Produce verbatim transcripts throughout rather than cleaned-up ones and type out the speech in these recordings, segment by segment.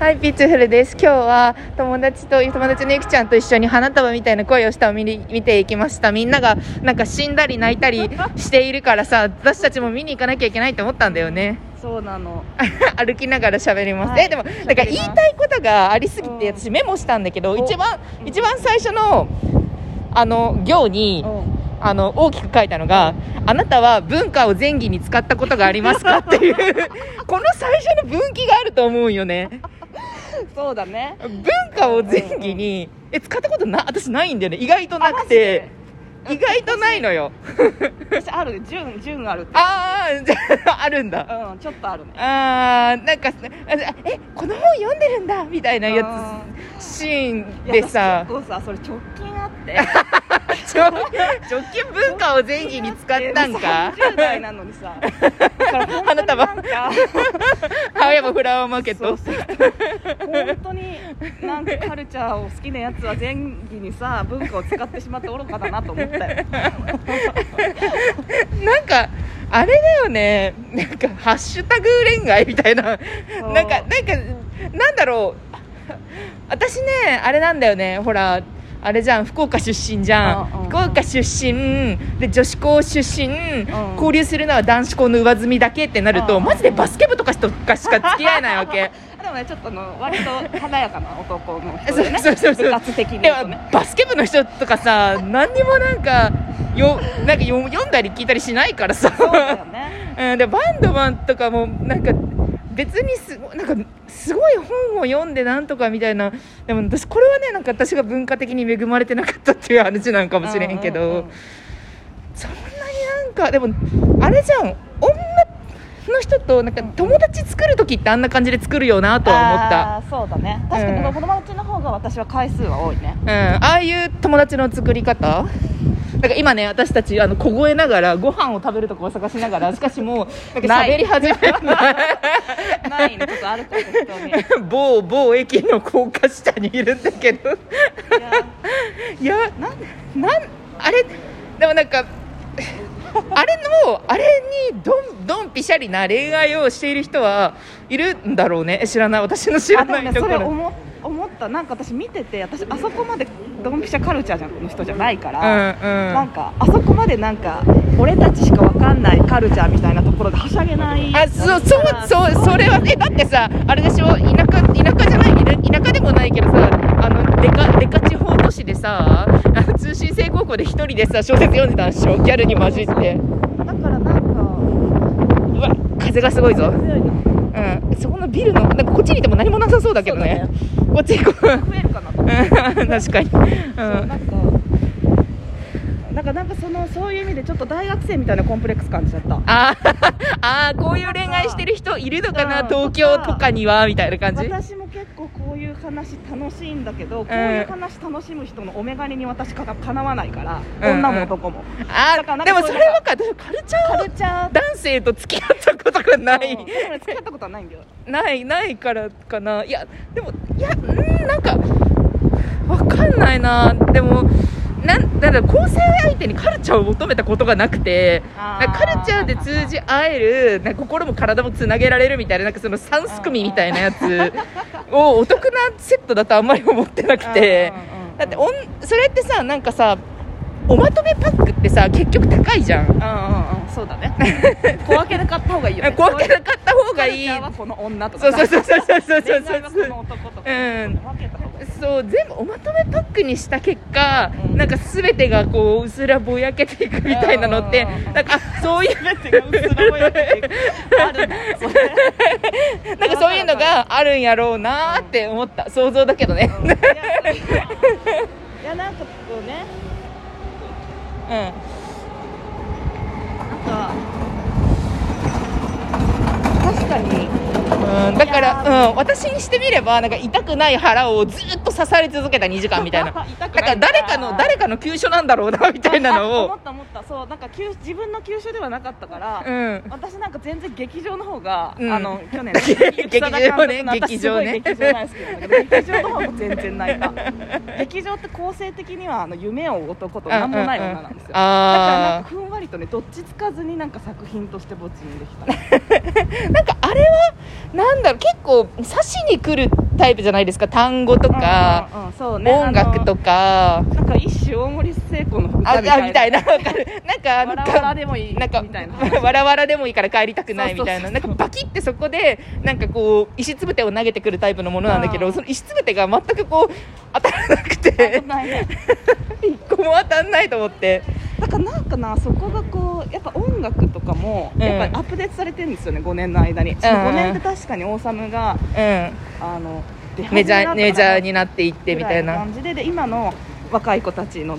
はい、ピッチフルです。今日は友達と友達のゆきちゃんと一緒に花束みたいな恋をしたを 見, 見ていきました。みんながなんか死んだり泣いたりしているからさ、私たちも見に行かなきゃいけないと思ったんだよね。そうなの。歩きながら喋ります。はい、えでもだから言いたいことがありすぎて私メモしたんだけど、一番一番最初のあの行にあの大きく書いたのが、あなたは文化を前義に使ったことがありますかっていうこの最初の分岐があると思うよね。そうだね、文化を前義に、うんうん、え使ったことな私ないんだよね。意外となくて、意外とないのよ。私ある、純純あるって。あああるんだ。うん、ちょっとあるね。ああなんかえこの本読んでるんだみたいなやつシーンでさ、結構さそれ直近あって。直近文化を前義に使ったんか。さんじゅう代なのにさ。花束。ハヤブフラワーマーケット。そうそう本当になんかカルチャーを好きなやつは前義にさ文化を使ってしまって愚かだなと思って。なんかあれだよね、なんかハッシュタグ恋愛みたいな、なんかなんかなんだろう、私ねあれなんだよね、ほらあれじゃん、福岡出身じゃん、うんうんうん、福岡出身で女子校出身、うん、交流するのは男子校の上積みだけってなると、うんうん、マジでバスケ部とかとかしか付き合えないわけ。でもねちょっとの割と華やかな男の人でね、そうそうそうそう部活的に、ね、バスケ部の人とかさ何にもなんかよなんかよ読んだり聞いたりしないからさ、そうだよね。でバンドマンとかもなんか別にすなんかすごい本を読んでなんとかみたいな。でも私これはねなんか私が文化的に恵まれてなかったっていう話なんかもしれんけど、うんうんうん、そんなになんかでもあれじゃん、女の人となんか友達作るときってあんな感じで作るよなとは思った。あそうだね、確かにこの友達の方が私は回数は多いね、うん、ああいう友達の作り方なんか今ね私たちあの凍えながらご飯を食べるとこを探しながら、しかしもう喋り始めたないね、ちょっと歩く人に某某駅の高架下にいるんだけどいやなんなんあれでもなんかあれのあれにどんどんぴしゃりな恋愛をしている人はいるんだろうね。知らない、私の知らないところ。あでもね、それ思った。なんか私見てて、私あそこまでドンピシャカルチャーじゃんこの人じゃないから、うんうん、なんかあそこまでなんか俺たちしかわかんないカルチャーみたいなところがはしゃげない。あそうそうそう、それはえだってさあれでしょ、田舎田舎じゃない田舎でもないけどさ、あのデカデカ地方都市でさ通信制高校で一人でさ小説読んでたんでしょ、ギャルに混じって。そうそうだからなんかうわ風がすごいぞ。強いな。うん、そこのビルのなんかこっちにいても何もなさそうだけど ね, ねこっち行こう。増えるかなと確かに、うん、なんかなんかなんかそのそういう意味でちょっと大学生みたいなコンプレックス感じちゃった。ああこういう恋愛してる人いるのかな、東京とかにはみたいな感じ。私も結構こういう話楽しいんだけど、こういう話楽しむ人のお眼鏡に私かなわないから、うん、女も男も、うん、あだからでもそれはかでもカルチャー男性と付き合ったことがない、うん、付き合ったことはないんだよないないからかな。いやでもいやんなんかわかんないな。でもなんだから交際相手にカルチャーを求めたことがなくて、カルチャーで通じ合える、なんか心も体もつなげられるみたいな、なんかそのさん組みたいなやつをお得なセットだとあんまり思ってなくて、だっておんそれってさなんかさおまとめパックってさ結局高いじゃん。うんうんうん、そうだね。小分けで買った方がいいよね。小分けで買った方がいい。カルチャーはこの女とか。そうそうそうそうそうそう。恋愛はこの男とか。うん。分けた方がいい。そう全部おまとめパックにした結果、うん、なんかすべてがこううすらぼやけていくみたいなのって、うん、なんかそういう全てがうすらぼやけていくあるんだ。なんかそういうのがあるんやろうなーって思った、うん、想像だけどね。うん、いや、いやなんかこうね。うん、なんか確かに、うん、だから、うん、私にしてみればなんか痛くない腹をずっと刺され続けたにじかんみたいなだから誰かの誰かの急所なんだろうなみたいなのを思った思ったそうなんか自分の急所ではなかったから、うん、私なんか全然劇場の方が、うん、あの去年の劇場ね劇場ね劇場ないですけど劇場の方も全然ないか劇場って構成的にはあの夢を追う男となんもない女なんですよ、うんうん、あだからなんかふんわりとねどっちつかずになんか作品としてぼっちにできたなんかあれはなんだろう、結構刺しに来るタイプじゃないですか、単語とか、うんうんうんそうね、音楽とか、なんか一種大森聖子の歌みたい な, みたい な, なんかあのわらわらでもいいみたい な, なわらわらでもいいから帰りたくないみたいな、なんかバキってそこでなんかこう石つぶてを投げてくるタイプのものなんだけど、うん、その石つぶてが全くこう当たらなくて一個も当たんないと思って、だからなんかな、そこがこうやっぱ音楽とかもやっぱりアップデートされてるんですよね、うん、ごねんの間に、うん、ごねんって確かにオーサムが、うん、あのメジャー、メジャーになっていってみたいな感じ で, で今の若い子たちの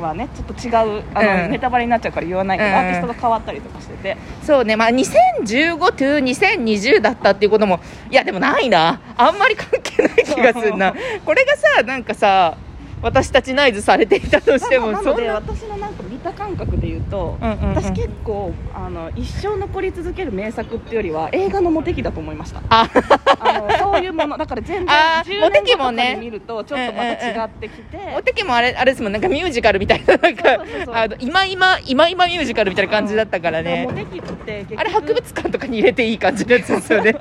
はねちょっと違うあの、うん、ネタバレになっちゃうから言わないけど、うん、アーティストが変わったりとかしてて、そうね、まあ、にせんじゅうご と にせんにじゅうだったっていうことも、いやでもないな、あんまり関係ない気がするなこれがさ、なんかさ私たちナイズされていたとしても、なので私のなんか見た感覚で言うと、うんうんうん、私結構あの一生残り続ける名作っていうよりは映画のモテ期だと思いました。ああのそういうものだから全然じゅうねんごとかに見るとちょっとまた違ってきて、うんうんうん、モテ期もあれあれですもん、なんかミュージカルみたいな、なんかそうそうそう、あの今今今今ミュージカルみたいな感じだったからね、うん、モテ期って結局あれ博物館とかに入れていい感じのやつですよね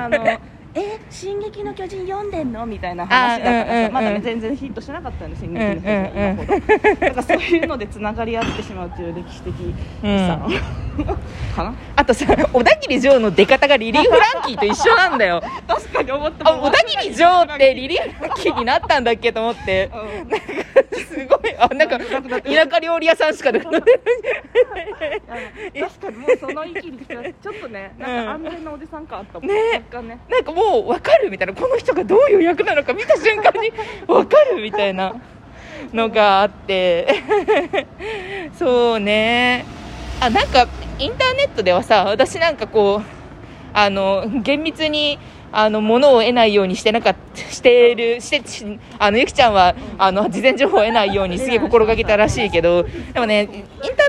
あのえ進撃の巨人読んでんのみたいな話だからさ、うんうんうん、まだ、ね、全然ヒットしてなかったんで進撃の巨人、うんうんうん、今ほどだからそういうのでつながり合ってしまうという歴史的さ、うん、かな。あとさ、小田切城の出方がリリー・フランキーと一緒なんだよ確かに思った、小田切城ってリリー・フランキーになったんだっけと思って、うん、なんかすごい、あなんか田舎料理屋さんしかなくなって確かにもうその域に来たらちょっとね、なんか安全なおじさん感あったもん、うん、ね、ね、なんかもうもう分かるみたいな、この人がどういう役なのか見た瞬間に分かるみたいなのがあってそうね、あなんかインターネットではさ、私なんかこうあの厳密にあの物を得ないようにしてなかったしているしてしあのゆきちゃんはあの事前情報を得ないようにすげえ心がけたらしいけど、でもねインターネ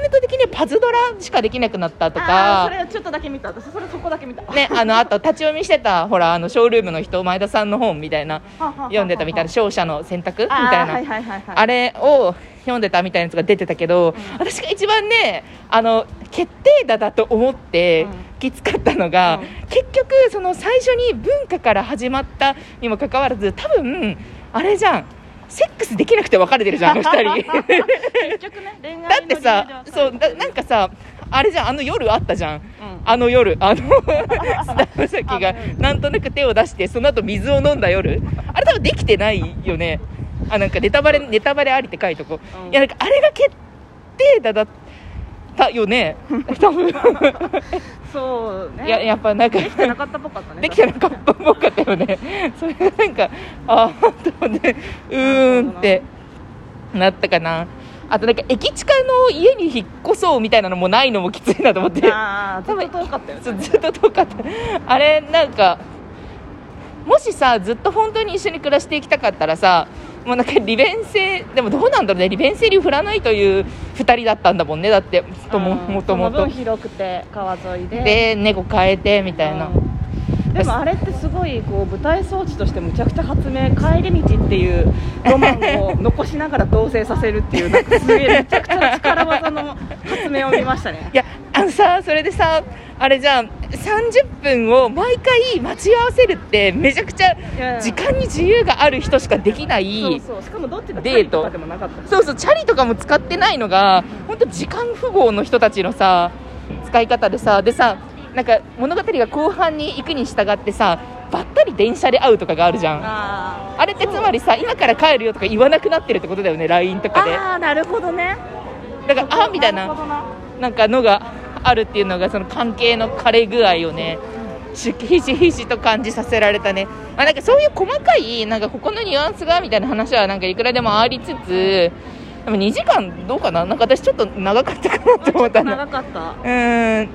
ット的にはパズドラしかできなくなったとか、あそれちょっとだけ見た、私それそこだけ見たね、あのあと立ち読みしてたほらあのショールームの人前田さんの本みたいな読んでたみたいな、勝者の選択みたいなあれを読んでたみたいなやつが出てたけど、うん、私が一番ねあの決定打だと思ってきつかったのが、うんうん、結局その最初に文化から始まったにもかかわらず、多分あれじゃん、セックスできなくて別れてるじゃんあのふたり結局、ね、恋愛のだってさ、そうだ、なんかさあれじゃん、あの夜あったじゃん、うん、あの夜あのスタッフ先がなんとなく手を出してその後水を飲んだ夜、あれ多分できてないよねあなんかネタバレ、ネタバレありって書いとこ、うん、いやなんかあれが決定打だったよね多分そうね、いややっぱなんかできてなかったっぽかったね、できてなかったっぽかったよねそれがなんかああ、ね、うーんってなったかな。あとなんか駅近の家に引っ越そうみたいなのもないのもきついなと思って、あずっと遠かったよね、ずっと遠かった。あれなんかもしさずっと本当に一緒に暮らしていきたかったらさ、もうなんか利便性でもどうなんだろうね、利便性に振らないというふたりだったんだもんね、だってとももともとその分広くて川沿いでで猫飼えてみたいな、うん、でもあれってすごいこう舞台装置としてむちゃくちゃ発明、帰り道っていうロマンを残しながら同棲させるっていうなんかすげえめちゃくちゃ力技の発明を見ましたねいやあのさ、それでさあれじゃん、さんじゅっぷんを毎回待ち合わせるってめちゃくちゃ時間に自由がある人しかできない、そうそう、しかもどっちのデートでもなかった、そうそう、チャリとかも使ってないのが本当時間富豪の人たちのさ使い方でさ、でさなんか物語が後半に行くに従ってさばったり電車で会うとかがあるじゃん、 あ, あれってつまりさ今から帰るよとか言わなくなってるってことだよね、 ライン とかで、ああなるほどね、だからあみたいななんかのがあるっていうのがその関係の枯れ具合をねひしひしと感じさせられたね。あなんかそういう細かいなんかここのニュアンスがみたいな話はなんかいくらでもありつつ、でもにじかんどうかな、なんか私ちょっと長かったかなと思ったんだ、長かった、うん、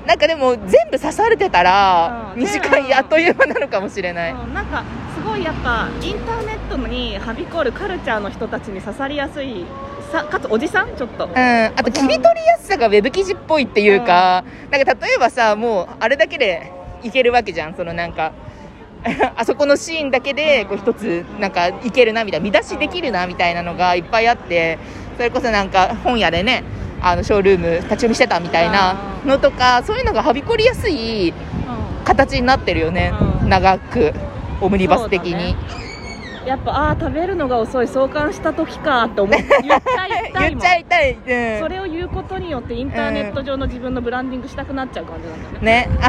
なんかでも全部刺されてたらにじかんあっという間なのかもしれない、うんうんうん、なんかすごいやっぱインターネットにはびこるカルチャーの人たちに刺さりやすいさ、かつおじさんちょっと、うん、あと切り取りやすさがウェブ記事っぽいっていうか、うん、なんか例えばさもうあれだけでいけるわけじゃん、そのなんかあそこのシーンだけでこう一つなんかいけるなみたいな、見出しできるなみたいなのがいっぱいあって、それこそなんか本屋でねあのショールーム立ち読みしてたみたいなのとか、そういうのがはびこりやすい形になってるよね、うんうん長くオムニバス的に。やっぱあー食べるのが遅い、創刊した時かって思って言っちゃいたいもん。言っちゃいたい、うん、それを言うことによってインターネット上の自分のブランディングしたくなっちゃう感じなんだよね。ね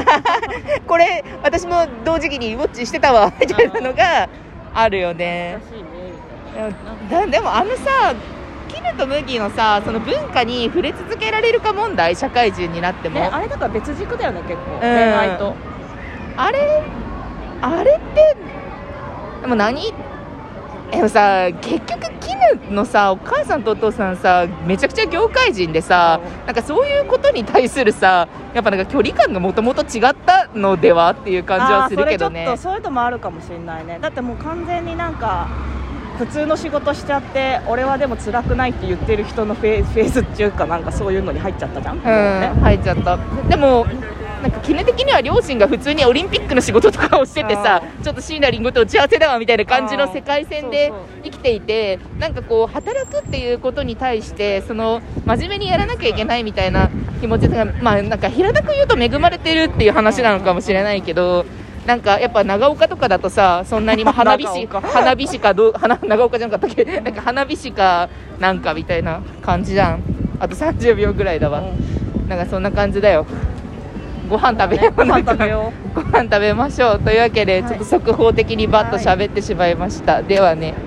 これ私も同時期にウォッチしてたわみたいなのがあるよね。難しいねみたいな。でもあのさ、キヌとムギのさ、その文化に触れ続けられるか問題、社会人になっても、ね、あれだから別軸だよね結構、うん、恋愛とあれあれってでも何でもさ、結局キヌのさお母さんとお父さんさめちゃくちゃ業界人でさ、なんかそういうことに対するさやっぱなんか距離感がもともと違ったのではっていう感じはするけどね。あ、それちょっとそういうのもあるかもしれないね。だってもう完全になんか普通の仕事しちゃって俺はでも辛くないって言ってる人のフェーズ、フェーズっていうかなんかそういうのに入っちゃったじゃん、うん、ね、入っちゃった。でもなんかキヌ的には両親が普通にオリンピックの仕事とかをしててさ、ちょっと椎名林檎と打ち合わせだわみたいな感じの世界線で生きていて、そうそう、なんかこう働くっていうことに対してその真面目にやらなきゃいけないみたいな気持ちが、まあなんか平たく言うと恵まれてるっていう話なのかもしれないけど、なんかやっぱ長岡とかだとさ、そんなに花火師花火師かどう花長岡じゃなかったっけ、なんか花火師かなんかみたいな感じじゃん。あとさんじゅうびょうぐらいだわ、うん、なんかそんな感じだよ。ご飯食べよう、ご飯食べようご飯食べましょうというわけで、はい、ちょっと速報的にバッと喋ってしまいました、はい、ではね。